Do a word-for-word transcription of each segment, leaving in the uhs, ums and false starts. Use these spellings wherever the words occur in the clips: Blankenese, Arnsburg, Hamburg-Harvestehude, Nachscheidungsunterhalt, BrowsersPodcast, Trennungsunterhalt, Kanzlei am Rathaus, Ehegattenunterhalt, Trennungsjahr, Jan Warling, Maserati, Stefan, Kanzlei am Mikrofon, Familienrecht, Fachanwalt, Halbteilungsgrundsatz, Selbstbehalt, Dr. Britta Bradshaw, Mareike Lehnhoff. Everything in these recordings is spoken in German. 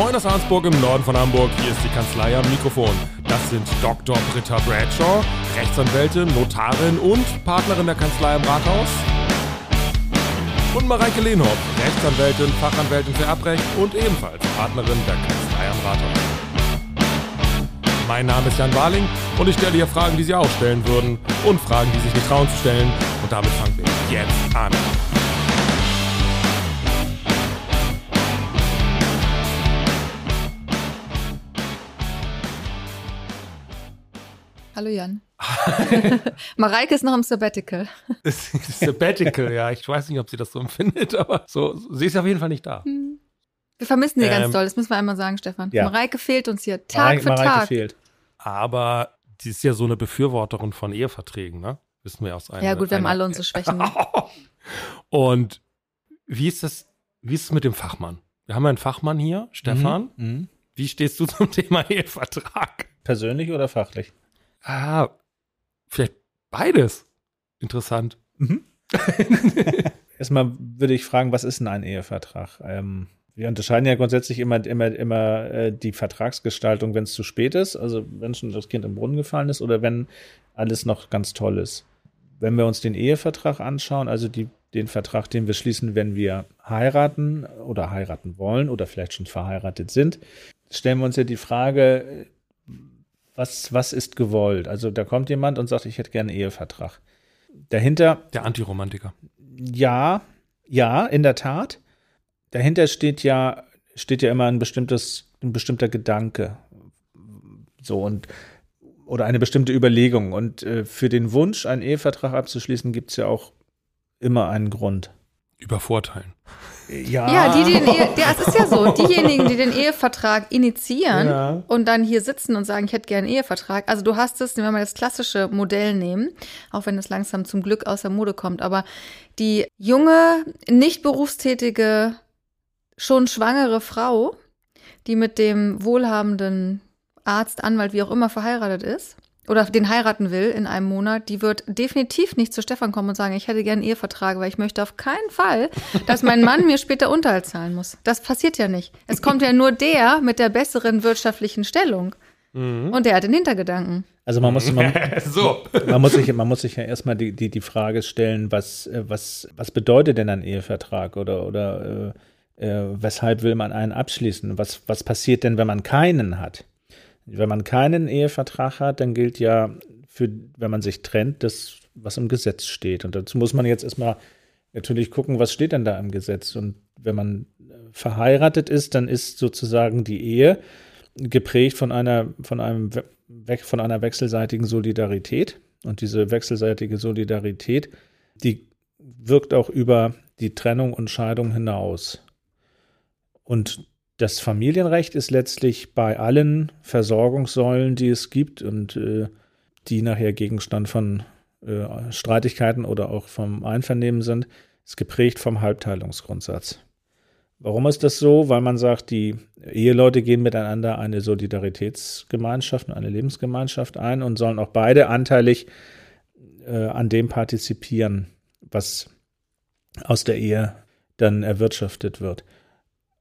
Moin aus Arnsburg im Norden von Hamburg, hier ist die Kanzlei am Mikrofon. Das sind Doktor Britta Bradshaw, Rechtsanwältin, Notarin und Partnerin der Kanzlei am Rathaus. Und Mareike Lehnhoff, Rechtsanwältin, Fachanwältin für Erbrecht und ebenfalls Partnerin der Kanzlei am Rathaus. Mein Name ist Jan Warling und ich stelle hier Fragen, die Sie auch stellen würden und Fragen, die sich nicht trauen zu stellen. Und damit fangen wir jetzt an. Hallo Jan. Mareike ist noch im Sabbatical. Sabbatical, ja. Ich weiß nicht, ob sie das so empfindet, aber so, sie ist auf jeden Fall nicht da. Hm. Wir vermissen sie ähm, ganz doll, das müssen wir einmal sagen, Stefan. Ja. Mareike fehlt uns hier Tag Mareike, für Mareike Tag. Fehlt. Aber sie ist ja so eine Befürworterin von Eheverträgen, ne? Wissen wir aus einer. Ja gut, wir haben alle unsere Schwächen. Und wie ist das, wie ist es mit dem Fachmann? Wir haben ja einen Fachmann hier, Stefan. Mhm. Wie stehst du zum Thema Ehevertrag? Persönlich oder fachlich? Ah, vielleicht beides. Interessant. Mhm. Erstmal würde ich fragen, was ist denn ein Ehevertrag? Ähm, wir unterscheiden ja grundsätzlich immer, immer, immer äh, die Vertragsgestaltung, wenn es zu spät ist, also wenn schon das Kind im Brunnen gefallen ist oder wenn alles noch ganz toll ist. Wenn wir uns den Ehevertrag anschauen, also die, den Vertrag, den wir schließen, wenn wir heiraten oder heiraten wollen oder vielleicht schon verheiratet sind, stellen wir uns ja die Frage, Was, was ist gewollt? Also da kommt jemand und sagt, ich hätte gerne einen Ehevertrag. Dahinter... Der Antiromantiker. Ja, ja, in der Tat. Dahinter steht ja, steht ja immer ein bestimmtes, ein bestimmter Gedanke. So und oder eine bestimmte Überlegung. Und äh, für den Wunsch, einen Ehevertrag abzuschließen, gibt es ja auch immer einen Grund. Übervorteilen. Ja, ja die, die den Ehe, das ist ja so. Diejenigen, die den Ehevertrag initiieren ja. und dann hier sitzen und sagen, ich hätte gerne einen Ehevertrag. Also du hast es, wenn wir mal das klassische Modell nehmen, auch wenn das langsam zum Glück aus der Mode kommt, aber die junge, nicht berufstätige, schon schwangere Frau, die mit dem wohlhabenden Arzt, Anwalt, wie auch immer verheiratet ist oder den heiraten will in einem Monat, die wird definitiv nicht zu Stefan kommen und sagen, ich hätte gerne einen Ehevertrag, weil ich möchte auf keinen Fall, dass mein Mann mir später Unterhalt zahlen muss. Das passiert ja nicht. Es kommt ja nur der mit der besseren wirtschaftlichen Stellung. Mhm. Und der hat den Hintergedanken. Also man muss, man, so. man muss, sich, man muss sich ja erstmal die, die, die Frage stellen, was, was, was bedeutet denn ein Ehevertrag oder, oder äh, äh, weshalb will man einen abschließen? Was, was passiert denn, wenn man keinen hat? Wenn man keinen Ehevertrag hat, dann gilt ja, für, wenn man sich trennt, das, was im Gesetz steht. Und dazu muss man jetzt erstmal natürlich gucken, was steht denn da im Gesetz. Und wenn man verheiratet ist, dann ist sozusagen die Ehe geprägt von einer, von einem, von einer wechselseitigen Solidarität. Und diese wechselseitige Solidarität, die wirkt auch über die Trennung und Scheidung hinaus. Und das Familienrecht ist letztlich bei allen Versorgungssäulen, die es gibt und äh, die nachher Gegenstand von äh, Streitigkeiten oder auch vom Einvernehmen sind, ist geprägt vom Halbteilungsgrundsatz. Warum ist das so? Weil man sagt, die Eheleute gehen miteinander eine Solidaritätsgemeinschaft und eine Lebensgemeinschaft ein und sollen auch beide anteilig äh, an dem partizipieren, was aus der Ehe dann erwirtschaftet wird.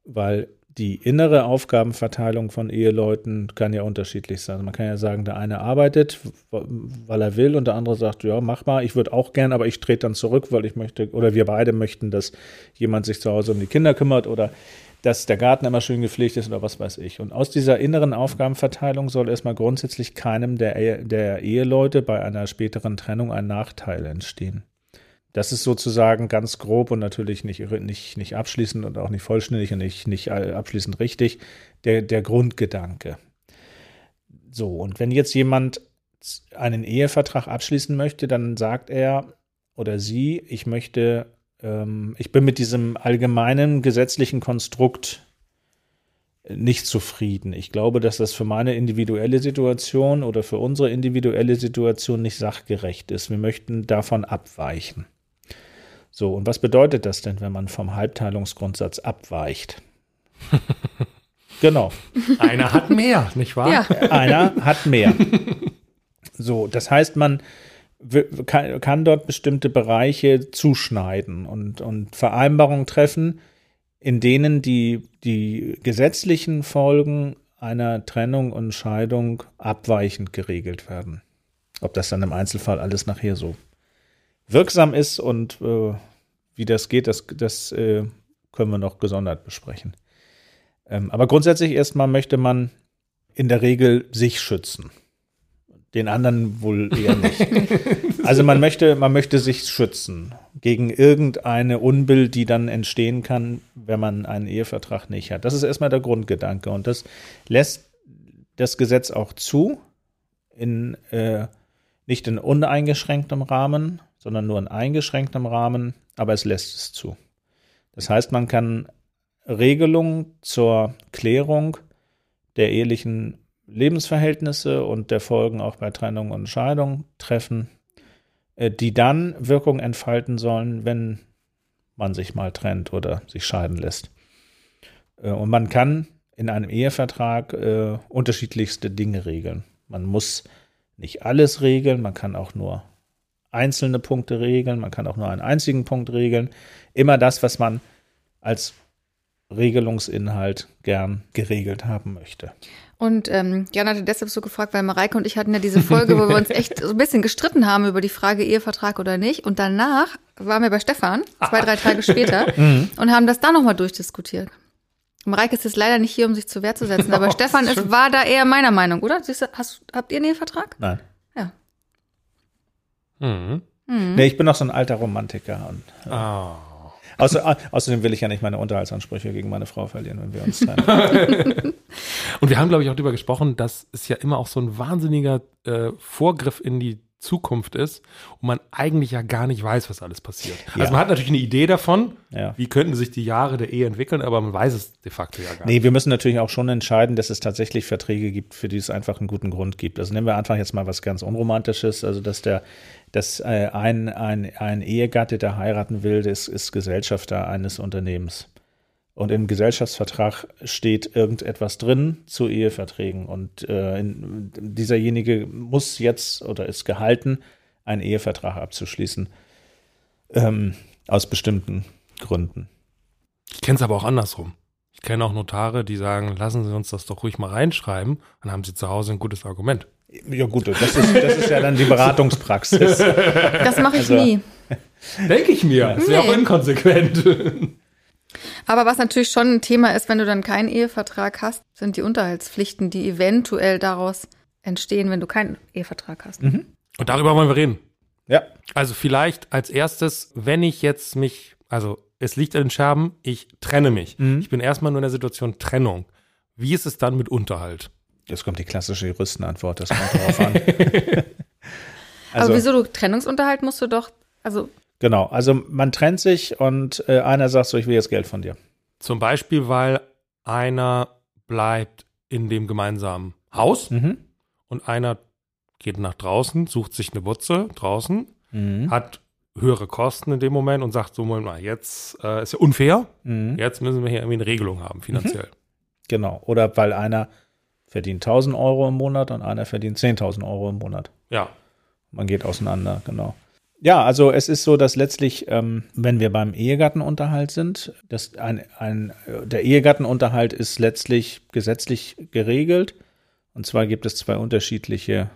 Weil die innere Aufgabenverteilung von Eheleuten kann ja unterschiedlich sein. Man kann ja sagen, der eine arbeitet, weil er will, und der andere sagt, ja, mach mal, ich würde auch gern, aber ich trete dann zurück, weil ich möchte, oder wir beide möchten, dass jemand sich zu Hause um die Kinder kümmert oder dass der Garten immer schön gepflegt ist oder was weiß ich. Und aus dieser inneren Aufgabenverteilung soll erstmal grundsätzlich keinem der, Ehe, der Eheleute bei einer späteren Trennung ein Nachteil entstehen. Das ist sozusagen ganz grob und natürlich nicht, nicht, nicht abschließend und auch nicht vollständig und nicht, nicht abschließend richtig, der, der Grundgedanke. So, und wenn jetzt jemand einen Ehevertrag abschließen möchte, dann sagt er oder sie, ich möchte, ähm, ich bin mit diesem allgemeinen gesetzlichen Konstrukt nicht zufrieden. Ich glaube, dass das für meine individuelle Situation oder für unsere individuelle Situation nicht sachgerecht ist. Wir möchten davon abweichen. So, und was bedeutet das denn, wenn man vom Halbteilungsgrundsatz abweicht? Genau. Einer hat mehr, nicht wahr? Ja. Einer hat mehr. So, das heißt, man kann dort bestimmte Bereiche zuschneiden und, und Vereinbarungen treffen, in denen die, die gesetzlichen Folgen einer Trennung und Scheidung abweichend geregelt werden. Ob das dann im Einzelfall alles nachher so wirksam ist und äh, wie das geht, das, das äh, können wir noch gesondert besprechen. Ähm, aber grundsätzlich erstmal möchte man in der Regel sich schützen. Den anderen wohl eher nicht. Also man möchte, man möchte sich schützen gegen irgendeine Unbill, die dann entstehen kann, wenn man einen Ehevertrag nicht hat. Das ist erstmal der Grundgedanke. Und das lässt das Gesetz auch zu, in, äh, nicht in uneingeschränktem Rahmen, sondern nur in eingeschränktem Rahmen, aber es lässt es zu. Das heißt, man kann Regelungen zur Klärung der ehelichen Lebensverhältnisse und der Folgen auch bei Trennung und Scheidung treffen, die dann Wirkung entfalten sollen, wenn man sich mal trennt oder sich scheiden lässt. Und man kann in einem Ehevertrag äh, unterschiedlichste Dinge regeln. Man muss nicht alles regeln, man kann auch nur einzelne Punkte regeln, man kann auch nur einen einzigen Punkt regeln. Immer das, was man als Regelungsinhalt gern geregelt haben möchte. Und ähm, Jan hatte deshalb so gefragt, weil Mareike und ich hatten ja diese Folge, wo wir uns echt so ein bisschen gestritten haben über die Frage Ehevertrag oder nicht. Und danach waren wir bei Stefan, zwei, drei Tage später, und haben das da nochmal durchdiskutiert. Mareike ist jetzt leider nicht hier, um sich zur Wehr zu setzen, aber oh, Stefan ist, war da eher meiner Meinung, oder? Siehst du, hast, habt ihr einen Ehevertrag? Nein. Ja. Mhm. Mhm. Nee, ich bin noch so ein alter Romantiker. Und, ja. Oh. Außer, außerdem will ich ja nicht meine Unterhaltsansprüche gegen meine Frau verlieren, wenn wir uns trennen. Und wir haben, glaube ich, auch darüber gesprochen, dass es ja immer auch so ein wahnsinniger äh, Vorgriff in die Zukunft ist und man eigentlich ja gar nicht weiß, was alles passiert. Ja. Also man hat natürlich eine Idee davon, ja, wie könnten sich die Jahre der Ehe entwickeln, aber man weiß es de facto ja gar nee, nicht. Nee, wir müssen natürlich auch schon entscheiden, dass es tatsächlich Verträge gibt, für die es einfach einen guten Grund gibt. Also nehmen wir einfach jetzt mal was ganz Unromantisches, also dass der dass äh, ein, ein, ein Ehegatte, der heiraten will, das ist Gesellschafter eines Unternehmens. Und im Gesellschaftsvertrag steht irgendetwas drin zu Eheverträgen. Und äh, in, dieserjenige muss jetzt oder ist gehalten, einen Ehevertrag abzuschließen. Ähm, aus bestimmten Gründen. Ich kenne es aber auch andersrum. Ich kenne auch Notare, die sagen, lassen Sie uns das doch ruhig mal reinschreiben. Dann haben Sie zu Hause ein gutes Argument. Ja gut, das ist, das ist ja dann die Beratungspraxis. Das mache ich also, nie. Denke ich mir. Das wäre nee. auch inkonsequent. Aber was natürlich schon ein Thema ist, wenn du dann keinen Ehevertrag hast, sind die Unterhaltspflichten, die eventuell daraus entstehen, wenn du keinen Ehevertrag hast. Mhm. Und darüber wollen wir reden. Ja. Also vielleicht als erstes, wenn ich jetzt mich, also es liegt in den Scherben, ich trenne mich. Mhm. Ich bin erstmal nur in der Situation Trennung. Wie ist es dann mit Unterhalt? Jetzt kommt die klassische Juristenantwort, das kommt darauf an. Also, aber wieso, du Trennungsunterhalt musst du doch, also genau, also man trennt sich und äh, einer sagt so, ich will jetzt Geld von dir. Zum Beispiel, weil einer bleibt in dem gemeinsamen Haus mhm. und einer geht nach draußen, sucht sich eine Butze draußen, mhm. hat höhere Kosten in dem Moment und sagt so, Moment mal, jetzt äh, ist ja unfair, mhm. jetzt müssen wir hier irgendwie eine Regelung haben finanziell. Mhm. Genau, oder weil einer verdient tausend Euro im Monat und einer verdient zehntausend Euro im Monat. Ja. Man geht auseinander, genau. Ja, also es ist so, dass letztlich, ähm, wenn wir beim Ehegattenunterhalt sind, dass ein, ein, der Ehegattenunterhalt ist letztlich gesetzlich geregelt. Und zwar gibt es zwei unterschiedliche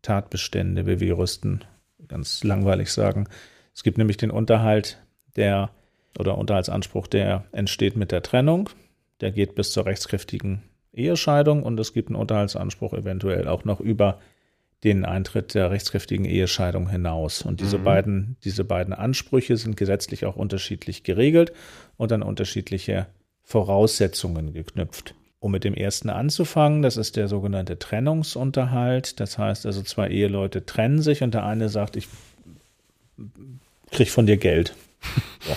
Tatbestände, wie wir Juristen ganz langweilig sagen. Es gibt nämlich den Unterhalt der oder Unterhaltsanspruch, der entsteht mit der Trennung. Der geht bis zur rechtskräftigen Ehescheidung und es gibt einen Unterhaltsanspruch eventuell auch noch über den Eintritt der rechtskräftigen Ehescheidung hinaus. Und diese, mhm. beiden, diese beiden Ansprüche sind gesetzlich auch unterschiedlich geregelt und an unterschiedliche Voraussetzungen geknüpft. Um mit dem ersten anzufangen, das ist der sogenannte Trennungsunterhalt. Das heißt also, zwei Eheleute trennen sich und der eine sagt, ich krieg von dir Geld. Ja.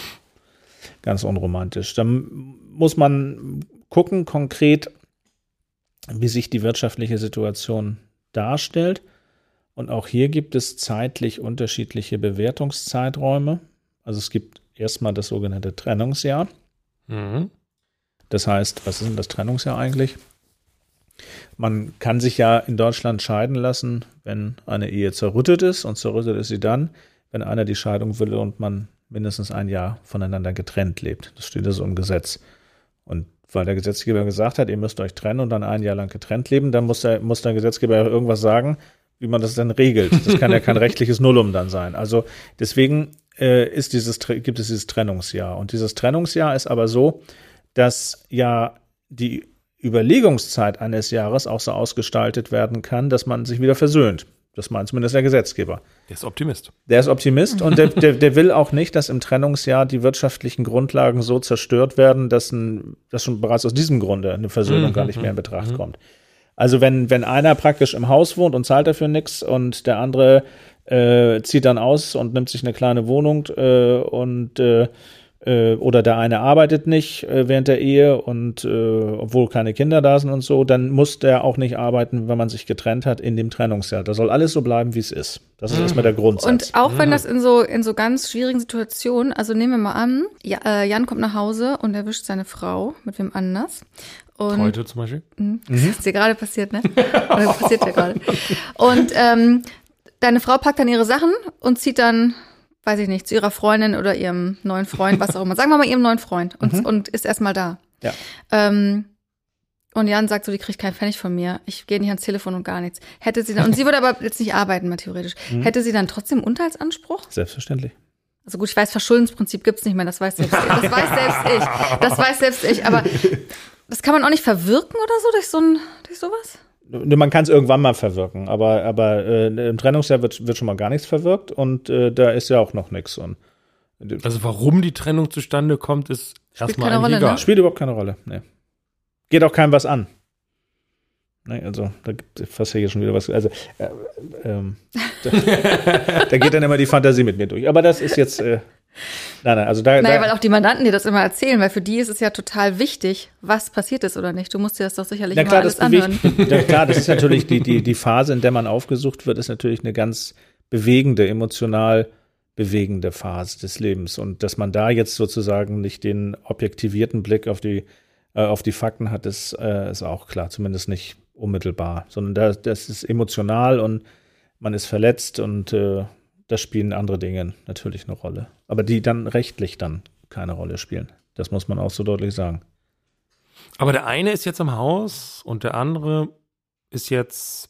Ganz unromantisch. Dann muss man gucken konkret, wie sich die wirtschaftliche Situation darstellt. Und auch hier gibt es zeitlich unterschiedliche Bewertungszeiträume. Also es gibt erstmal das sogenannte Trennungsjahr. Mhm. Das heißt, was ist denn das Trennungsjahr eigentlich? Man kann sich ja in Deutschland scheiden lassen, wenn eine Ehe zerrüttet ist. Und zerrüttet ist sie dann, wenn einer die Scheidung will und man mindestens ein Jahr voneinander getrennt lebt. Das steht also im Gesetz. Und weil der Gesetzgeber gesagt hat, ihr müsst euch trennen und dann ein Jahr lang getrennt leben, dann muss der, muss der Gesetzgeber irgendwas sagen, wie man das dann regelt. Das kann ja kein rechtliches Nullum dann sein. Also deswegen äh, ist dieses, gibt es dieses Trennungsjahr. Und dieses Trennungsjahr ist aber so, dass ja die Überlegungszeit eines Jahres auch so ausgestaltet werden kann, dass man sich wieder versöhnt. Das meint zumindest der Gesetzgeber. Der ist Optimist. Der ist Optimist und der, der, der will auch nicht, dass im Trennungsjahr die wirtschaftlichen Grundlagen so zerstört werden, dass, ein, dass schon bereits aus diesem Grunde eine Versöhnung mhm, gar nicht mehr in Betracht mhm. kommt. Also wenn, wenn einer praktisch im Haus wohnt und zahlt dafür nichts und der andere äh, zieht dann aus und nimmt sich eine kleine Wohnung äh, und äh, äh, oder der eine arbeitet nicht äh, während der Ehe und äh, obwohl keine Kinder da sind und so, dann muss der auch nicht arbeiten, wenn man sich getrennt hat in dem Trennungsjahr. Da soll alles so bleiben, wie es ist. Das ist mhm. erstmal der Grundsatz. Und auch wenn das in so in so ganz schwierigen Situationen, also nehmen wir mal an, ja, äh, Jan kommt nach Hause und erwischt seine Frau mit wem anders. Und heute zum Beispiel? Mh, mhm. Das ist dir gerade passiert, ne? Oder das passiert ja gerade. Und ähm, deine Frau packt dann ihre Sachen und zieht dann, weiß ich nicht, zu ihrer Freundin oder ihrem neuen Freund, was auch immer. Sagen wir mal ihrem neuen Freund und, mhm. und ist erstmal da. Ja. Ähm, und Jan sagt so, die kriegt keinen Pfennig von mir. Ich gehe nicht ans Telefon und gar nichts. Hätte sie dann, und sie würde aber jetzt nicht arbeiten, mal theoretisch. Mhm. Hätte sie dann trotzdem Unterhaltsanspruch? Selbstverständlich. Also gut, ich weiß, Verschuldensprinzip gibt's nicht mehr, das weiß selbst ich. Das weiß selbst ich. Das weiß selbst ich, aber das kann man auch nicht verwirken oder so durch so ein, durch sowas? Man kann es irgendwann mal verwirken, aber, aber äh, im Trennungsjahr wird, wird schon mal gar nichts verwirkt und äh, da ist ja auch noch nichts. Also warum die Trennung zustande kommt, ist erstmal eigentlich egal. Ne? Spielt überhaupt keine Rolle, nee. Geht auch keinem was an. Nee, also, da gibt es fast hier schon wieder was. Also, äh, ähm, da, da geht dann immer die Fantasie mit mir durch. Aber das ist jetzt. Äh, nein, nein, also da. Naja, da, weil auch die Mandanten dir das immer erzählen, weil für die ist es ja total wichtig, was passiert ist oder nicht. Du musst dir das doch sicherlich immer alles anhören. Na klar, das ist natürlich die, die, die Phase, in der man aufgesucht wird, ist natürlich eine ganz bewegende, emotional bewegende Phase des Lebens. Und dass man da jetzt sozusagen nicht den objektivierten Blick auf die, äh, auf die Fakten hat, ist, äh, ist auch klar. Zumindest nicht unmittelbar, sondern das, das ist emotional und man ist verletzt und äh, da spielen andere Dinge natürlich eine Rolle. Aber die dann rechtlich dann keine Rolle spielen. Das muss man auch so deutlich sagen. Aber der eine ist jetzt im Haus und der andere ist jetzt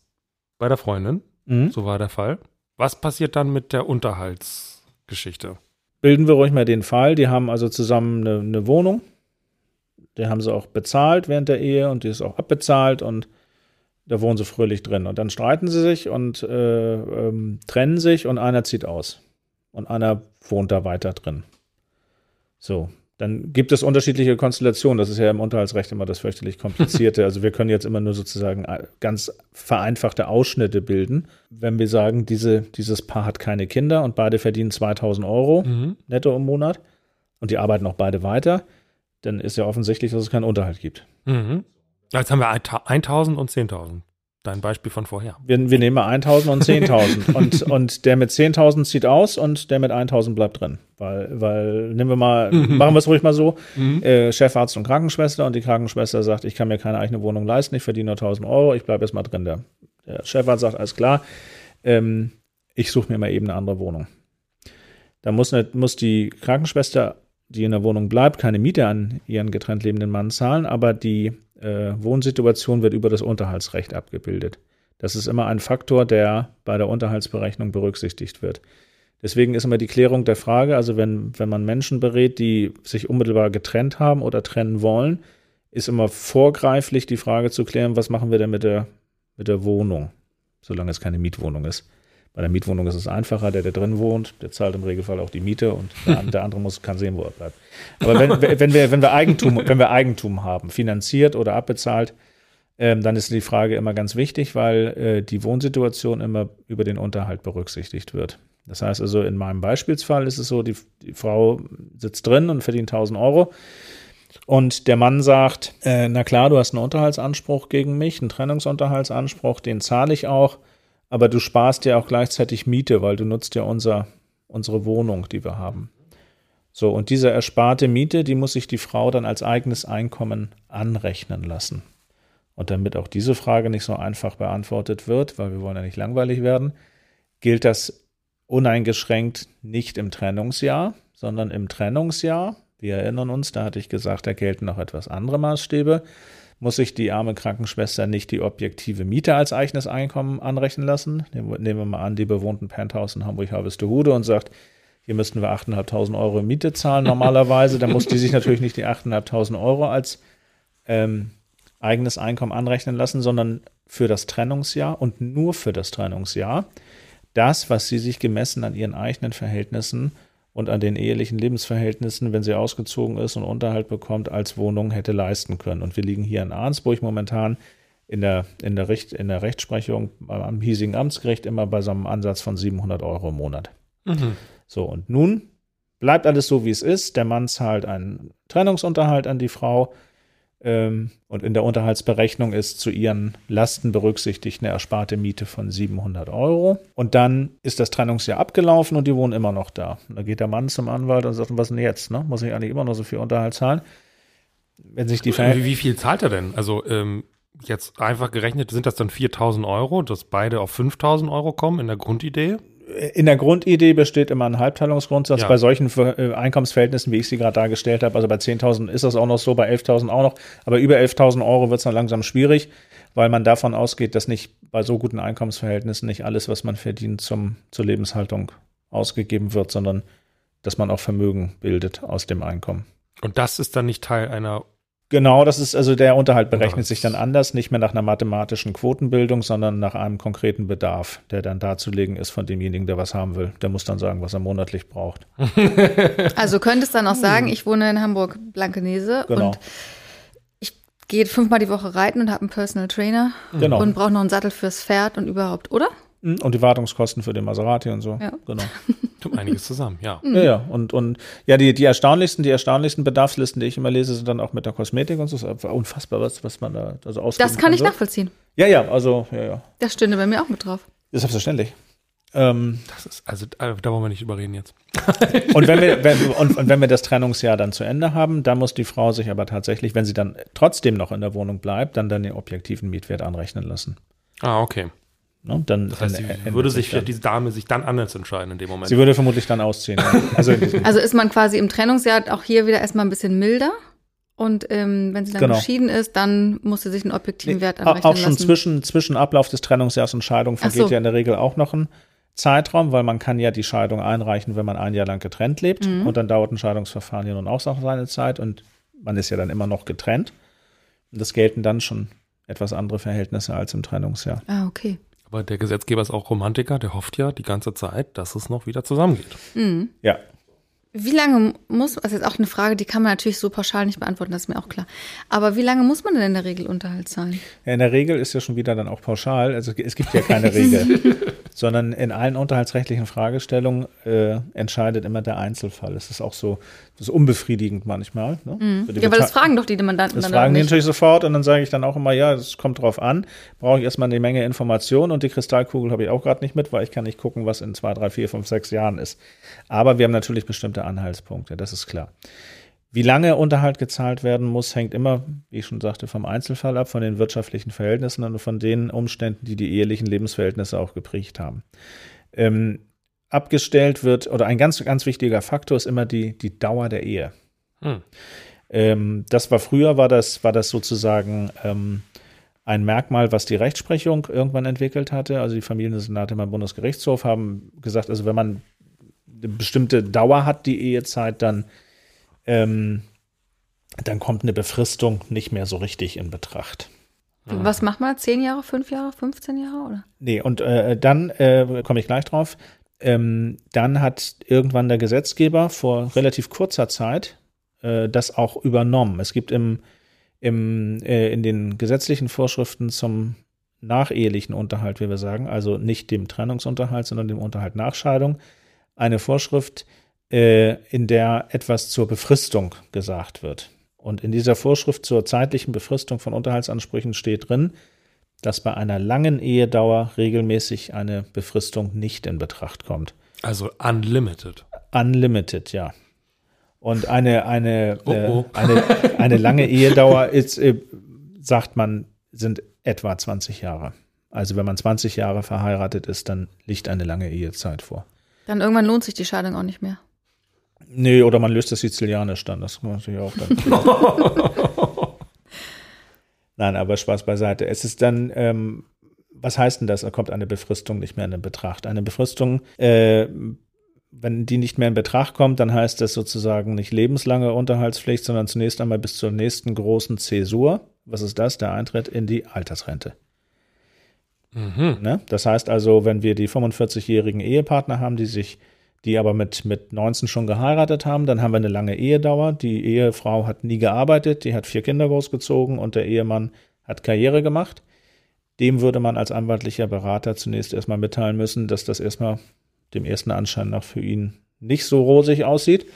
bei der Freundin. Mhm. So war der Fall. Was passiert dann mit der Unterhaltsgeschichte? Bilden wir ruhig mal den Fall. Die haben also zusammen eine, eine Wohnung. Die haben sie auch bezahlt während der Ehe und die ist auch abbezahlt und da wohnen sie fröhlich drin. Und dann streiten sie sich und äh, ähm, trennen sich und einer zieht aus. Und einer wohnt da weiter drin. So, dann gibt es unterschiedliche Konstellationen. Das ist ja im Unterhaltsrecht immer das fürchterlich Komplizierte. Also wir können jetzt immer nur sozusagen ganz vereinfachte Ausschnitte bilden. Wenn wir sagen, diese, dieses Paar hat keine Kinder und beide verdienen zweitausend Euro mhm. netto im Monat und die arbeiten auch beide weiter, dann ist ja offensichtlich, dass es keinen Unterhalt gibt. Mhm. Jetzt haben wir tausend und zehntausend. Dein Beispiel von vorher. Wir, wir nehmen mal tausend und zehntausend. und, und der mit zehntausend zieht aus und der mit tausend bleibt drin. Weil, weil nehmen wir mal, mhm. machen wir es ruhig mal so, mhm. äh, Chefarzt und Krankenschwester. Und die Krankenschwester sagt, ich kann mir keine eigene Wohnung leisten, ich verdiene nur tausend Euro, ich bleibe erstmal drin. Der, der Chefarzt sagt, alles klar, ähm, ich suche mir mal eben eine andere Wohnung. Da muss, eine, muss die Krankenschwester, die in der Wohnung bleibt, keine Miete an ihren getrennt lebenden Mann zahlen, aber die äh, Wohnsituation wird über das Unterhaltsrecht abgebildet. Das ist immer ein Faktor, der bei der Unterhaltsberechnung berücksichtigt wird. Deswegen ist immer die Klärung der Frage, also wenn, wenn man Menschen berät, die sich unmittelbar getrennt haben oder trennen wollen, ist immer vorgreiflich die Frage zu klären, was machen wir denn mit der, mit der Wohnung, solange es keine Mietwohnung ist. Bei der Mietwohnung ist es einfacher, der, der drin wohnt, der zahlt im Regelfall auch die Miete und der, der andere muss, kann sehen, wo er bleibt. Aber wenn, wenn, wir, wenn, wir, Eigentum, wenn wir Eigentum haben, finanziert oder abbezahlt, ähm, dann ist die Frage immer ganz wichtig, weil äh, die Wohnsituation immer über den Unterhalt berücksichtigt wird. Das heißt also, in meinem Beispielsfall ist es so, die, die Frau sitzt drin und verdient tausend Euro und der Mann sagt, äh, na klar, du hast einen Unterhaltsanspruch gegen mich, einen Trennungsunterhaltsanspruch, den zahle ich auch. Aber du sparst ja auch gleichzeitig Miete, weil du nutzt ja unser, unsere Wohnung, die wir haben. So, und diese ersparte Miete, die muss sich die Frau dann als eigenes Einkommen anrechnen lassen. Und damit auch diese Frage nicht so einfach beantwortet wird, weil wir wollen ja nicht langweilig werden, gilt das uneingeschränkt nicht im Trennungsjahr, sondern im Trennungsjahr, wir erinnern uns, da hatte ich gesagt, da gelten noch etwas andere Maßstäbe, muss sich die arme Krankenschwester nicht die objektive Miete als eigenes Einkommen anrechnen lassen. Nehmen wir mal an, die bewohnten Penthouse in Hamburg-Harvestehude und sagt, hier müssten wir achttausendfünfhundert Euro Miete zahlen normalerweise. Dann muss die sich natürlich nicht die achttausendfünfhundert Euro als ähm, eigenes Einkommen anrechnen lassen, sondern für das Trennungsjahr und nur für das Trennungsjahr das, was sie sich gemessen an ihren eigenen Verhältnissen und an den ehelichen Lebensverhältnissen, wenn sie ausgezogen ist und Unterhalt bekommt, als Wohnung hätte leisten können. Und wir liegen hier in Arnsburg momentan in der, in der, Richt, in der Rechtsprechung am hiesigen Amtsgericht immer bei so einem Ansatz von siebenhundert Euro im Monat. Mhm. So, und nun bleibt alles so, wie es ist. Der Mann zahlt einen Trennungsunterhalt an die Frau ähm, und in der Unterhaltsberechnung ist zu ihren Lasten berücksichtigt eine ersparte Miete von siebenhundert Euro. Und dann ist das Trennungsjahr abgelaufen und die wohnen immer noch da. Und dann geht der Mann zum Anwalt und sagt, was denn jetzt? Ne? Muss ich eigentlich immer noch so viel Unterhalt zahlen? Wenn sich die Ver- wie, wie viel zahlt er denn? Also ähm, jetzt einfach gerechnet, sind das dann viertausend Euro, dass beide auf fünftausend Euro kommen in der Grundidee? In der Grundidee besteht immer ein Halbteilungsgrundsatz. Ja. Bei solchen Einkommensverhältnissen, wie ich sie gerade dargestellt habe, also bei zehntausend ist das auch noch so, bei elftausend auch noch. Aber über elftausend Euro wird es dann langsam schwierig, weil man davon ausgeht, dass nicht bei so guten Einkommensverhältnissen nicht alles, was man verdient, zum, zur Lebenshaltung ausgegeben wird, sondern dass man auch Vermögen bildet aus dem Einkommen. Und das ist dann nicht Teil einer... Genau, das ist also der Unterhalt berechnet sich dann anders, nicht mehr nach einer mathematischen Quotenbildung, sondern nach einem konkreten Bedarf, der dann darzulegen ist von demjenigen, der was haben will. Der muss dann sagen, was er monatlich braucht. Also könntest dann auch sagen, ich wohne in Hamburg-Blankenese genau. Und ich gehe fünfmal die Woche reiten und habe einen Personal Trainer genau. Und brauche noch einen Sattel fürs Pferd und überhaupt, oder? Und die Wartungskosten für den Maserati und so. Ja. Genau. Tut einiges zusammen, ja. Ja, ja. Und, und ja, die, die erstaunlichsten, die erstaunlichsten Bedarfslisten, die ich immer lese, sind dann auch mit der Kosmetik und so. Das ist unfassbar, was, was man da also ausgeben Das kann, kann ich so. nachvollziehen. Ja, ja, also, ja, ja. Das stünde bei mir auch mit drauf. Das ist selbstverständlich. Ähm, das ist, also, da wollen wir nicht überreden jetzt. und, wenn wir, wenn, und, und wenn wir das Trennungsjahr dann zu Ende haben, dann muss die Frau sich aber tatsächlich, wenn sie dann trotzdem noch in der Wohnung bleibt, dann, dann den objektiven Mietwert anrechnen lassen. Ah, okay. No, dann das heißt, sie würde sich vielleicht diese Dame sich dann anders entscheiden in dem Moment. Sie würde vermutlich dann ausziehen. Ja. Also, also ist man quasi im Trennungsjahr auch hier wieder erstmal ein bisschen milder und ähm, wenn sie dann genau. geschieden ist, dann muss sie sich einen objektiven nee, Wert anrechnen auch schon lassen. Zwischen, zwischen Ablauf des Trennungsjahrs und Scheidung vergeht so. Ja in der Regel auch noch ein Zeitraum, weil man kann ja die Scheidung einreichen, wenn man ein Jahr lang getrennt lebt mhm. und dann dauert ein Scheidungsverfahren ja nun auch seine Zeit und man ist ja dann immer noch getrennt. Und das gelten dann schon etwas andere Verhältnisse als im Trennungsjahr. Ah, okay. Aber der Gesetzgeber ist auch Romantiker, der hofft ja die ganze Zeit, dass es noch wieder zusammengeht. Mhm. Ja. Wie lange muss, also ist auch eine Frage, die kann man natürlich so pauschal nicht beantworten, das ist mir auch klar. Aber wie lange muss man denn in der Regel Unterhalt zahlen? Ja, in der Regel ist ja schon wieder dann auch pauschal, also es gibt ja keine Regel, sondern in allen unterhaltsrechtlichen Fragestellungen äh, entscheidet immer der Einzelfall. Es ist auch so, das ist unbefriedigend manchmal. Ne? Mhm. Ja, aber das fragen doch die Mandanten das dann fragen auch nicht. Die natürlich sofort und dann sage ich dann auch immer, ja, es kommt drauf an, brauche ich erstmal eine Menge Informationen und die Kristallkugel habe ich auch gerade nicht mit, weil ich kann nicht gucken, was in zwei, drei, vier, fünf, sechs Jahren ist. Aber wir haben natürlich bestimmte Anhaltspunkte, das ist klar. Wie lange Unterhalt gezahlt werden muss, hängt immer, wie ich schon sagte, vom Einzelfall ab, von den wirtschaftlichen Verhältnissen und von den Umständen, die die ehelichen Lebensverhältnisse auch geprägt haben. Ähm, abgestellt wird, oder ein ganz, ganz wichtiger Faktor ist immer die, die Dauer der Ehe. Hm. Ähm, das war früher, war das, war das sozusagen ähm, ein Merkmal, was die Rechtsprechung irgendwann entwickelt hatte. Also die Familiensenate beim Bundesgerichtshof haben gesagt, also wenn man eine bestimmte Dauer hat die Ehezeit, dann, ähm, dann kommt eine Befristung nicht mehr so richtig in Betracht. Was macht man? Zehn Jahre, fünf Jahre, fünfzehn Jahre? Oder? Nee, und äh, dann äh, komme ich gleich drauf. Ähm, dann hat irgendwann der Gesetzgeber vor relativ kurzer Zeit äh, das auch übernommen. Es gibt im, im, äh, in den gesetzlichen Vorschriften zum nachehelichen Unterhalt, wie wir sagen, also nicht dem Trennungsunterhalt, sondern dem Unterhalt nach Scheidung, eine Vorschrift, äh, in der etwas zur Befristung gesagt wird. Und in dieser Vorschrift zur zeitlichen Befristung von Unterhaltsansprüchen steht drin, dass bei einer langen Ehedauer regelmäßig eine Befristung nicht in Betracht kommt. Also unlimited. Unlimited, ja. Und eine, eine, oh, oh. Äh, eine, eine lange Ehedauer ist, äh, sagt man, sind etwa zwanzig Jahre. Also wenn man zwanzig Jahre verheiratet ist, dann liegt eine lange Ehezeit vor. Dann irgendwann lohnt sich die Scheidung auch nicht mehr. Nee, oder man löst das Sizilianisch dann. Das kann man natürlich auch dann. Nein, aber Spaß beiseite. Es ist dann, ähm, was heißt denn das? Da kommt eine Befristung nicht mehr in den Betracht. Eine Befristung, äh, wenn die nicht mehr in Betracht kommt, dann heißt das sozusagen nicht lebenslange Unterhaltspflicht, sondern zunächst einmal bis zur nächsten großen Zäsur. Was ist das? Der Eintritt in die Altersrente. Mhm. Ne? Das heißt also, wenn wir die fünfundvierzigjährigen Ehepartner haben, die sich, die aber mit, mit neunzehn schon geheiratet haben, dann haben wir eine lange Ehedauer. Die Ehefrau hat nie gearbeitet, die hat vier Kinder großgezogen und der Ehemann hat Karriere gemacht. Dem würde man als anwaltlicher Berater zunächst erstmal mitteilen müssen, dass das erstmal dem ersten Anschein nach für ihn nicht so rosig aussieht,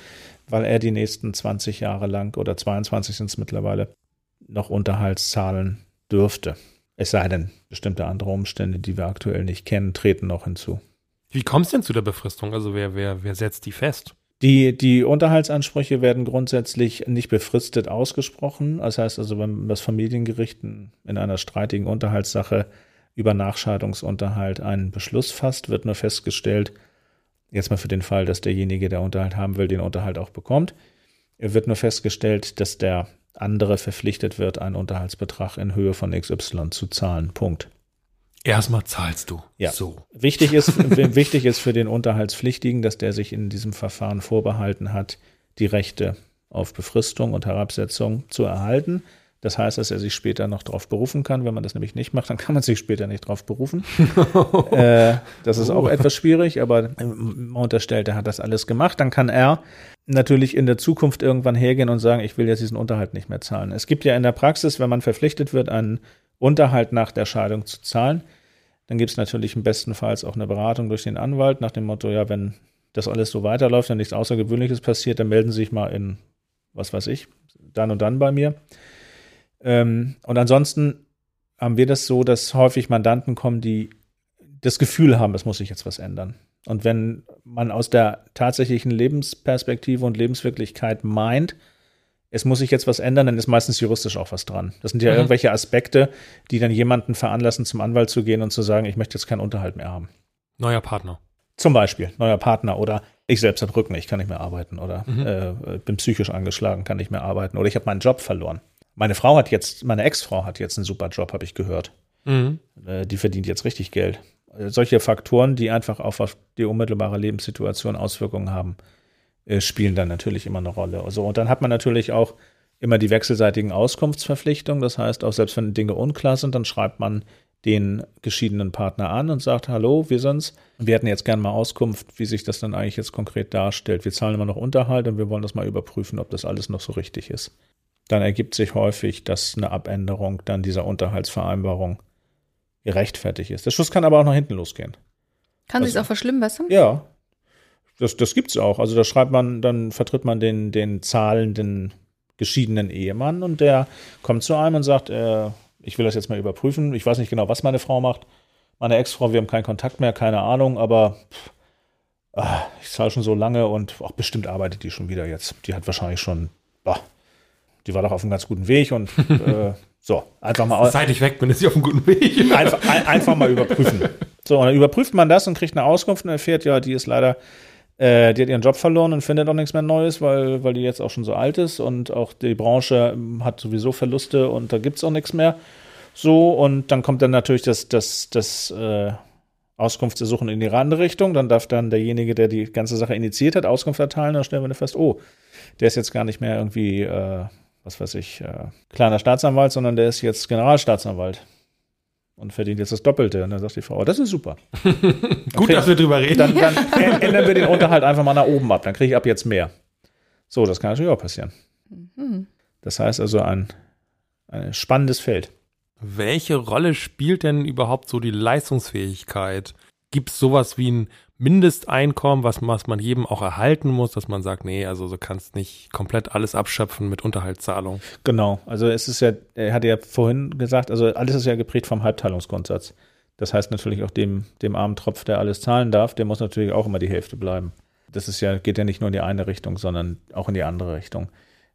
weil er die nächsten zwanzig Jahre lang oder zweiundzwanzig sind es mittlerweile noch Unterhalts zahlen dürfte. Es sei denn, bestimmte andere Umstände, die wir aktuell nicht kennen, treten noch hinzu. Wie kommt es denn zu der Befristung? Also wer, wer, wer setzt die fest? Die, die Unterhaltsansprüche werden grundsätzlich nicht befristet ausgesprochen. Das heißt also, wenn das Familiengericht in einer streitigen Unterhaltssache über Nachscheidungsunterhalt einen Beschluss fasst, wird nur festgestellt, jetzt mal für den Fall, dass derjenige, der Unterhalt haben will, den Unterhalt auch bekommt, wird nur festgestellt, dass der andere verpflichtet wird, einen Unterhaltsbetrag in Höhe von X Y zu zahlen. Punkt. Erstmal zahlst du. Ja. So. Wichtig ist, wichtig ist für den Unterhaltspflichtigen, dass der sich in diesem Verfahren vorbehalten hat, die Rechte auf Befristung und Herabsetzung zu erhalten. Das heißt, dass er sich später noch darauf berufen kann. Wenn man das nämlich nicht macht, dann kann man sich später nicht darauf berufen. äh, das ist auch etwas schwierig, aber man unterstellt, er hat das alles gemacht. Dann kann er natürlich in der Zukunft irgendwann hergehen und sagen, ich will jetzt diesen Unterhalt nicht mehr zahlen. Es gibt ja in der Praxis, wenn man verpflichtet wird, einen Unterhalt nach der Scheidung zu zahlen, dann gibt es natürlich im bestenfalls auch eine Beratung durch den Anwalt nach dem Motto, ja, wenn das alles so weiterläuft und nichts Außergewöhnliches passiert, dann melden Sie sich mal in, was weiß ich, dann und dann bei mir. Und ansonsten haben wir das so, dass häufig Mandanten kommen, die das Gefühl haben, es muss sich jetzt was ändern. Und wenn man aus der tatsächlichen Lebensperspektive und Lebenswirklichkeit meint, es muss sich jetzt was ändern, dann ist meistens juristisch auch was dran. Das sind ja mhm. irgendwelche Aspekte, die dann jemanden veranlassen, zum Anwalt zu gehen und zu sagen, ich möchte jetzt keinen Unterhalt mehr haben. Neuer Partner. Zum Beispiel, neuer Partner oder ich selbst habe Rücken, ich kann nicht mehr arbeiten oder mhm. äh, bin psychisch angeschlagen, kann nicht mehr arbeiten oder ich habe meinen Job verloren. Meine Frau hat jetzt, meine Ex-Frau hat jetzt einen super Job, habe ich gehört. Mhm. Äh, die verdient jetzt richtig Geld. Also solche Faktoren, die einfach auf die unmittelbare Lebenssituation Auswirkungen haben, spielen dann natürlich immer eine Rolle. Also, und dann hat man natürlich auch immer die wechselseitigen Auskunftsverpflichtungen. Das heißt, auch selbst wenn Dinge unklar sind, dann schreibt man den geschiedenen Partner an und sagt, hallo, wir sind's. Wir hätten jetzt gerne mal Auskunft, wie sich das dann eigentlich jetzt konkret darstellt. Wir zahlen immer noch Unterhalt und wir wollen das mal überprüfen, ob das alles noch so richtig ist. Dann ergibt sich häufig, dass eine Abänderung dann dieser Unterhaltsvereinbarung gerechtfertigt ist. Der Schuss kann aber auch nach hinten losgehen. Kann also, sich auch verschlimmbessern? Ja. Das, das gibt es auch. Also da schreibt man, dann vertritt man den, den zahlenden, geschiedenen Ehemann und der kommt zu einem und sagt, äh, ich will das jetzt mal überprüfen. Ich weiß nicht genau, was meine Frau macht. Meine Ex-Frau, wir haben keinen Kontakt mehr, keine Ahnung, aber pff, ah, ich zahle schon so lange und ach, bestimmt arbeitet die schon wieder jetzt. Die hat wahrscheinlich schon, bah, die war doch auf einem ganz guten Weg und äh, so, einfach mal. Seit ich weg bin, ist sie auf einem guten Weg. einfach, ein, einfach mal überprüfen. So, und dann überprüft man das und kriegt eine Auskunft und erfährt, ja, die ist leider Äh, die hat ihren Job verloren und findet auch nichts mehr Neues, weil, weil die jetzt auch schon so alt ist und auch die Branche hat sowieso Verluste und da gibt es auch nichts mehr. So, und dann kommt dann natürlich das, das, das äh, Auskunftsersuchen in die andere Richtung. Dann darf dann derjenige, der die ganze Sache initiiert hat, Auskunft erteilen. Dann stellen wir fest, oh, der ist jetzt gar nicht mehr irgendwie, äh, was weiß ich, äh, kleiner Staatsanwalt, sondern der ist jetzt Generalstaatsanwalt. Und verdient jetzt das Doppelte. Und dann sagt die Frau, oh, das ist super. Gut, dass wir drüber reden. Dann, dann ändern wir den Unterhalt einfach mal nach oben ab. Dann kriege ich ab jetzt mehr. So, das kann natürlich auch passieren. Mhm. Das heißt also, ein, ein spannendes Feld. Welche Rolle spielt denn überhaupt so die Leistungsfähigkeit? Gibt es sowas wie ein Mindesteinkommen, was, was man jedem auch erhalten muss, dass man sagt, nee, also du kannst nicht komplett alles abschöpfen mit Unterhaltszahlung? Genau, also es ist ja, er hat ja vorhin gesagt, also alles ist ja geprägt vom Halbteilungsgrundsatz. Das heißt natürlich auch dem, dem armen Tropf, der alles zahlen darf, der muss natürlich auch immer die Hälfte bleiben. Das ist ja, geht ja nicht nur in die eine Richtung, sondern auch in die andere Richtung.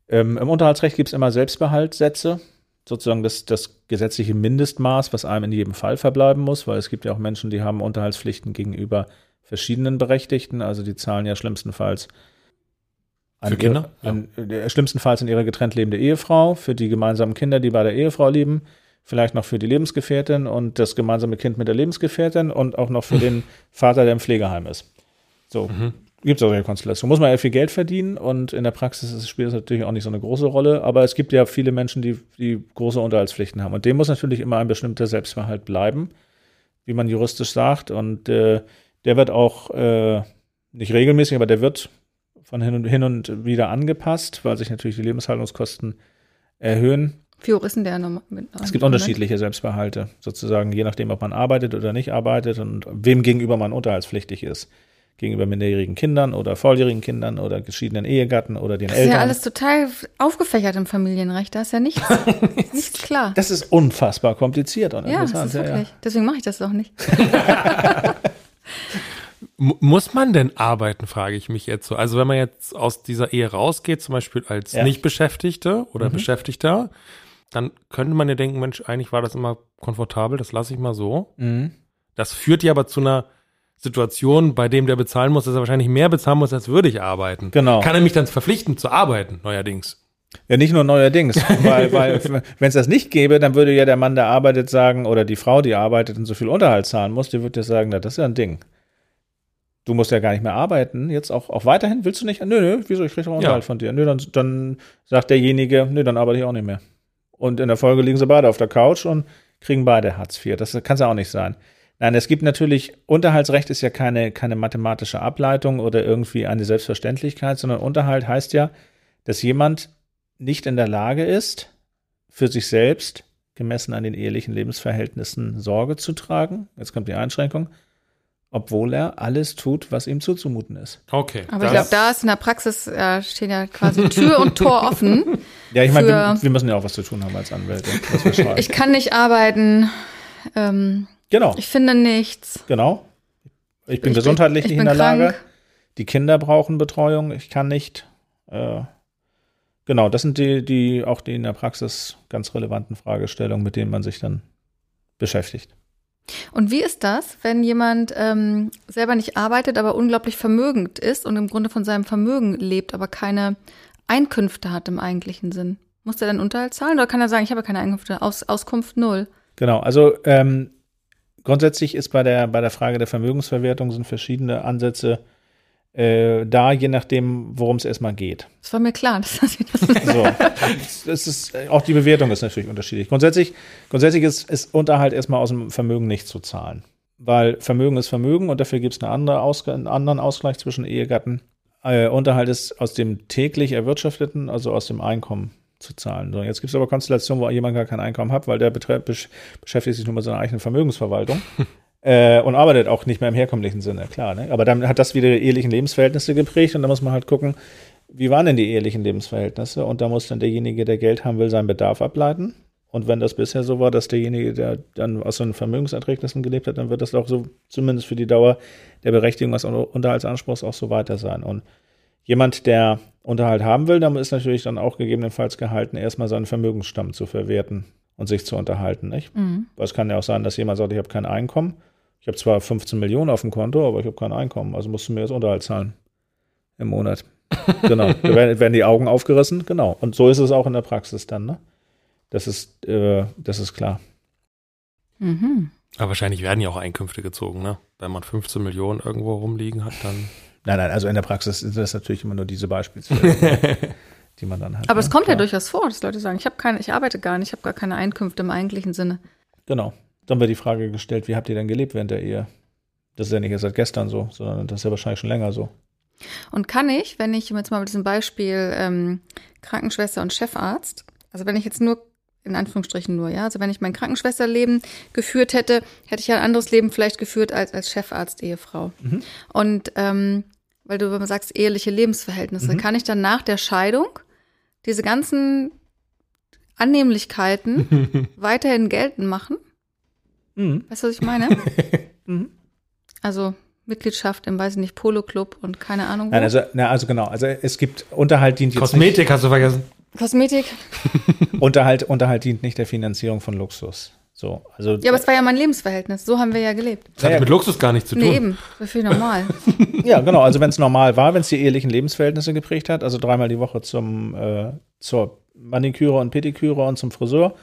Ähm, im Unterhaltsrecht gibt es immer Selbstbehaltsätze. Sozusagen das, das gesetzliche Mindestmaß, was einem in jedem Fall verbleiben muss, weil es gibt ja auch Menschen, die haben Unterhaltspflichten gegenüber verschiedenen Berechtigten, also die zahlen ja schlimmstenfalls An für Kinder? An, ja. Schlimmstenfalls an ihre getrennt lebende Ehefrau, für die gemeinsamen Kinder, die bei der Ehefrau leben, vielleicht noch für die Lebensgefährtin und das gemeinsame Kind mit der Lebensgefährtin und auch noch für den Vater, der im Pflegeheim ist. So, mhm. Gibt es auch eine Konstellation. Muss man ja viel Geld verdienen und in der Praxis spielt das natürlich auch nicht so eine große Rolle, aber es gibt ja viele Menschen, die, die große Unterhaltspflichten haben und dem muss natürlich immer ein bestimmter Selbstbehalt bleiben, wie man juristisch sagt und äh, der wird auch, äh, nicht regelmäßig, aber der wird von hin und, hin und wieder angepasst, weil sich natürlich die Lebenshaltungskosten erhöhen. Für Juristen der normal. Es gibt unterschiedliche Selbstbehalte, sozusagen, je nachdem, ob man arbeitet oder nicht arbeitet und wem gegenüber man unterhaltspflichtig ist. Gegenüber minderjährigen Kindern oder volljährigen Kindern oder geschiedenen Ehegatten oder den Eltern. Das ist ja alles total aufgefächert im Familienrecht, da ist ja nichts, nichts klar. Das ist unfassbar kompliziert und interessant. Ja, das ist wirklich. Ja, ja. Deswegen mache ich das auch nicht. Muss man denn arbeiten, frage ich mich jetzt so. Also wenn man jetzt aus dieser Ehe rausgeht, zum Beispiel als ja. Nichtbeschäftigte oder mhm. Beschäftigter, dann könnte man ja denken, Mensch, eigentlich war das immer komfortabel, das lasse ich mal so. Mhm. Das führt ja aber zu einer Situation, bei dem der bezahlen muss, dass er wahrscheinlich mehr bezahlen muss, als würde ich arbeiten. Genau. Kann er mich dann verpflichten zu arbeiten, neuerdings? Ja, nicht nur neuerdings, weil, weil wenn es das nicht gäbe, dann würde ja der Mann, der arbeitet, sagen, oder die Frau, die arbeitet und so viel Unterhalt zahlen muss, die würde ja sagen, na, das ist ja ein Ding. Du musst ja gar nicht mehr arbeiten, jetzt auch, auch weiterhin, willst du nicht? Nö, nö, wieso, ich kriege doch Unterhalt ja. von dir. Nö, dann, dann sagt derjenige, nö, dann arbeite ich auch nicht mehr. Und in der Folge liegen sie beide auf der Couch und kriegen beide Hartz vier. Das kann es ja auch nicht sein. Nein, es gibt natürlich, Unterhaltsrecht ist ja keine, keine mathematische Ableitung oder irgendwie eine Selbstverständlichkeit, sondern Unterhalt heißt ja, dass jemand nicht in der Lage ist, für sich selbst, gemessen an den ehelichen Lebensverhältnissen, Sorge zu tragen. Jetzt kommt die Einschränkung. Obwohl er alles tut, was ihm zuzumuten ist. Okay. Aber ich glaube, da ist in der Praxis, äh, stehen ja quasi Tür und Tor offen. Ja, ich meine, wir, wir müssen ja auch was zu tun haben als Anwälte. Ich kann nicht arbeiten. Ähm, genau. Ich finde nichts. Genau. Ich bin ich, gesundheitlich ich, ich nicht bin in der krank. Lage. Die Kinder brauchen Betreuung. Ich kann nicht. Äh, genau, das sind die, die auch die in der Praxis ganz relevanten Fragestellungen, mit denen man sich dann beschäftigt. Und wie ist das, wenn jemand ähm, selber nicht arbeitet, aber unglaublich vermögend ist und im Grunde von seinem Vermögen lebt, aber keine Einkünfte hat im eigentlichen Sinn? Muss der dann Unterhalt zahlen oder kann er sagen, ich habe keine Einkünfte, Aus, Auskunft null? Genau, also ähm, grundsätzlich ist bei der, bei der Frage der Vermögensverwertung sind verschiedene Ansätze äh, da, je nachdem, worum es erstmal geht. Das war mir klar. Dass das so. Das ist, auch die Bewertung ist natürlich unterschiedlich. Grundsätzlich, grundsätzlich ist, ist Unterhalt erstmal aus dem Vermögen nicht zu zahlen, weil Vermögen ist Vermögen und dafür gibt es eine andere Ausg- einen anderen Ausgleich zwischen Ehegatten. Äh, Unterhalt ist aus dem täglich Erwirtschafteten, also aus dem Einkommen zu zahlen. So, jetzt gibt es aber Konstellationen, wo jemand gar kein Einkommen hat, weil der betre- besch- beschäftigt sich nur mit seiner eigenen Vermögensverwaltung. Äh, und arbeitet auch nicht mehr im herkömmlichen Sinne, klar. Ne? Aber dann hat das wieder die ehelichen Lebensverhältnisse geprägt und da muss man halt gucken, wie waren denn die ehelichen Lebensverhältnisse? Und da muss dann derjenige, der Geld haben will, seinen Bedarf ableiten. Und wenn das bisher so war, dass derjenige, der dann aus so einem Vermögenserträgnissen gelebt hat, dann wird das auch so, zumindest für die Dauer der Berechtigung des Unterhaltsanspruchs, auch so weiter sein. Und jemand, der Unterhalt haben will, dann ist natürlich dann auch gegebenenfalls gehalten, erstmal seinen Vermögensstamm zu verwerten und sich zu unterhalten. Nicht? Mhm. Weil es kann ja auch sein, dass jemand sagt, ich habe kein Einkommen. Ich habe zwar fünfzehn Millionen auf dem Konto, aber ich habe kein Einkommen, also musst du mir jetzt Unterhalt zahlen im Monat. Genau, da werden, werden die Augen aufgerissen, genau. Und so ist es auch in der Praxis dann, ne? Das ist, äh, das ist klar. Mhm. Aber wahrscheinlich werden ja auch Einkünfte gezogen, ne? Wenn man fünfzehn Millionen irgendwo rumliegen hat, dann… Nein, nein, also in der Praxis sind das natürlich immer nur diese Beispielsfälle, die man dann hat. Aber es ne? kommt ja, ja durchaus vor, dass Leute sagen, ich habe keine, ich arbeite gar nicht, ich habe gar keine Einkünfte im eigentlichen Sinne. Genau. Dann wird die Frage gestellt, wie habt ihr denn gelebt während der Ehe? Das ist ja nicht erst seit gestern so, sondern das ist ja wahrscheinlich schon länger so. Und kann ich, wenn ich jetzt mal mit diesem Beispiel ähm, Krankenschwester und Chefarzt, also wenn ich jetzt nur, in Anführungsstrichen nur, ja, also wenn ich mein Krankenschwesterleben geführt hätte, hätte ich ja ein anderes Leben vielleicht geführt als als Chefarzt-Ehefrau. Mhm. Und ähm, weil du immer sagst, eheliche Lebensverhältnisse, mhm. kann ich dann nach der Scheidung diese ganzen Annehmlichkeiten weiterhin geltend machen? Mhm. Weißt du, was ich meine? mhm. Also Mitgliedschaft im, weiß ich nicht, Polo-Club und keine Ahnung wo. Nein, also, na, also genau, also es gibt, Unterhalt dient jetzt Kosmetik nicht, hast du vergessen. Kosmetik. Unterhalt, Unterhalt dient nicht der Finanzierung von Luxus. So, also ja, aber es war ja mein Lebensverhältnis. So haben wir ja gelebt. Das hat ja mit Luxus gar nichts zu tun. Nee, eben. Das war viel normal. Ja, genau. Also wenn es normal war, wenn es die ehelichen Lebensverhältnisse geprägt hat, also dreimal die Woche zum äh, zur Maniküre und Pediküre und zum Friseur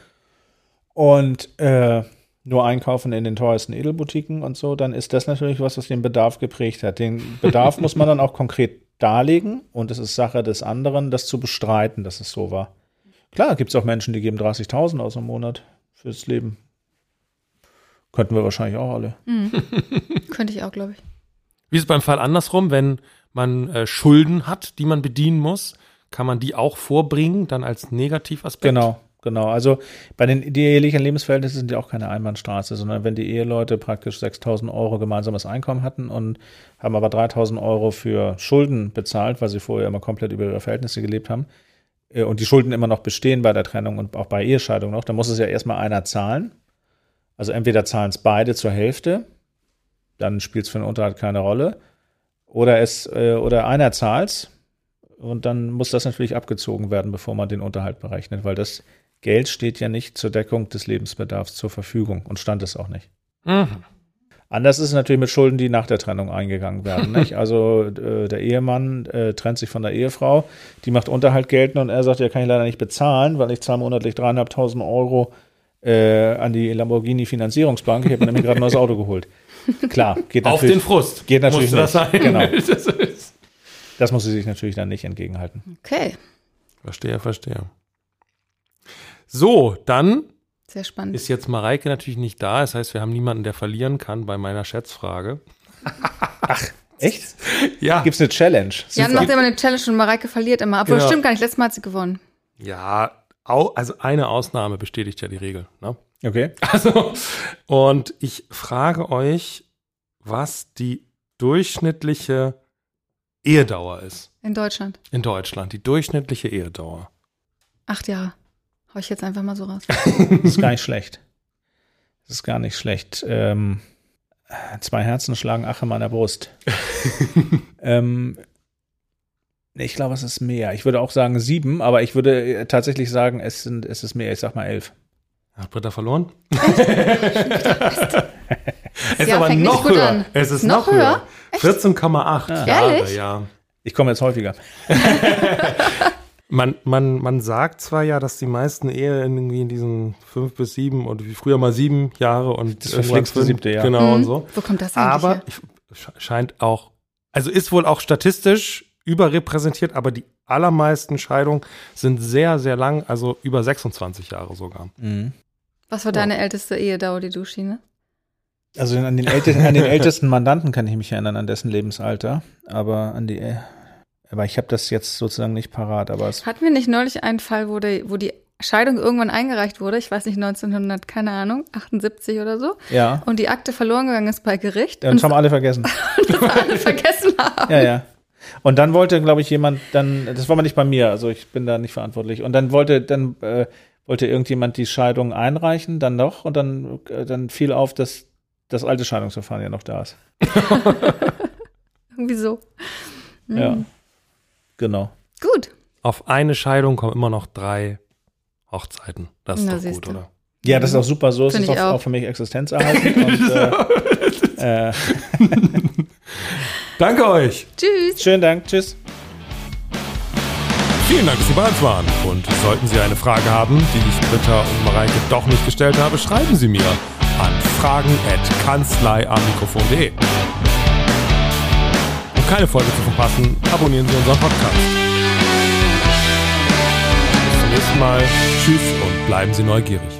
und äh, nur einkaufen in den teuersten Edelboutiquen und so, dann ist das natürlich was, was den Bedarf geprägt hat. Den Bedarf muss man dann auch konkret darlegen und es ist Sache des anderen, das zu bestreiten, dass es so war. Klar, gibt es auch Menschen, die geben dreißigtausend aus im Monat fürs Leben. Könnten wir wahrscheinlich auch alle. Mhm. Könnte ich auch, glaube ich. Wie ist es beim Fall andersrum, wenn man äh, Schulden hat, die man bedienen muss, kann man die auch vorbringen, dann als Negativaspekt? Genau, genau. Also bei den die ehelichen Lebensverhältnissen sind ja auch keine Einbahnstraße, sondern wenn die Eheleute praktisch sechstausend Euro gemeinsames Einkommen hatten und haben aber dreitausend Euro für Schulden bezahlt, weil sie vorher immer komplett über ihre Verhältnisse gelebt haben äh, und die Schulden immer noch bestehen bei der Trennung und auch bei Ehescheidung noch, dann muss es ja erstmal einer zahlen. Also entweder zahlen es beide zur Hälfte, dann spielt es für den Unterhalt keine Rolle, oder es äh, oder einer zahlt es und dann muss das natürlich abgezogen werden, bevor man den Unterhalt berechnet, weil das Geld steht ja nicht zur Deckung des Lebensbedarfs zur Verfügung und stand es auch nicht. Mhm. Anders ist es natürlich mit Schulden, die nach der Trennung eingegangen werden. Nicht? Also äh, der Ehemann äh, trennt sich von der Ehefrau, die macht Unterhalt geltend und er sagt, ja, kann ich leider nicht bezahlen, weil ich zahle monatlich dreitausendfünfhundert Euro Äh, an die Lamborghini-Finanzierungsbank. Ich habe mir nämlich gerade ein neues Auto geholt. Klar, geht natürlich. Auf den Frust. Geht natürlich nicht. Das sein. Genau. Das, ist das muss sie sich natürlich dann nicht entgegenhalten. Okay. Verstehe, verstehe. So, dann sehr spannend. Ist jetzt Mareike natürlich nicht da. Das heißt, wir haben niemanden, der verlieren kann bei meiner Schätzfrage. Ach, echt? Ja. Gibt es eine Challenge? Ja, Jan macht immer eine Challenge und Mareike verliert immer. Aber genau. Stimmt gar nicht. Letztes Mal hat sie gewonnen. Ja, also eine Ausnahme bestätigt ja die Regel. Ne? Okay. Also, und ich frage euch, was die durchschnittliche Ehedauer ist. In Deutschland? In Deutschland, die durchschnittliche Ehedauer. Acht Jahre. Hau ich jetzt einfach mal so raus. Das ist gar nicht schlecht. Das ist gar nicht schlecht. Ähm, zwei Herzen schlagen ach in meiner Brust. ähm, Ich glaube, es ist mehr. Ich würde auch sagen sieben, aber ich würde tatsächlich sagen, es, sind, es ist mehr. Ich sag mal elf. Hat Britta verloren? Es ist aber noch höher. Es ist noch höher. vierzehn Komma acht Jahre, ja. Ich komme jetzt häufiger. Man, man, man sagt zwar ja, dass die meisten Ehen irgendwie in diesen fünf bis sieben oder wie früher mal sieben Jahre und das verflixte siebte Jahr. Genau, mhm. Und so. Wo kommt das eigentlich aber her? Aber scheint auch, also ist wohl auch statistisch überrepräsentiert, aber die allermeisten Scheidungen sind sehr, sehr lang, also über sechsundzwanzig Jahre sogar. Mhm. Was war deine oh. älteste Ehedauer, die du schiene? Also an den, ältesten, an den ältesten Mandanten kann ich mich erinnern, an dessen Lebensalter, aber an die, aber ich habe das jetzt sozusagen nicht parat. Aber es hatten wir nicht neulich einen Fall, wo die, wo die Scheidung irgendwann eingereicht wurde, ich weiß nicht, neunzehnhundert, keine Ahnung, achtundsiebzig oder so. Ja. Und die Akte verloren gegangen ist bei Gericht. Ja, und das haben alle vergessen. Das alle vergessen haben. Ja, ja. Und dann wollte, glaube ich, jemand dann, das war mal nicht bei mir, also ich bin da nicht verantwortlich. Und dann wollte, dann äh, wollte irgendjemand die Scheidung einreichen, dann noch, und dann, äh, dann fiel auf, dass das alte Scheidungsverfahren ja noch da ist. Irgendwie so. Mhm. Ja, genau. Gut. Auf eine Scheidung kommen immer noch drei Hochzeiten. Das ist Na, doch gut, du. Oder? Ja, das ist auch super so. Es ist auch, auch. auch für mich existenzerhaltend. und, äh, äh, Danke euch. Tschüss. Schönen Dank. Tschüss. Vielen Dank, dass Sie bei uns waren. Und sollten Sie eine Frage haben, die ich Britta und Mareike doch nicht gestellt habe, schreiben Sie mir an fragen at kanzlei am mikrofon punkt de. Um keine Folge zu verpassen, abonnieren Sie unseren Podcast. Bis zum nächsten Mal. Tschüss und bleiben Sie neugierig.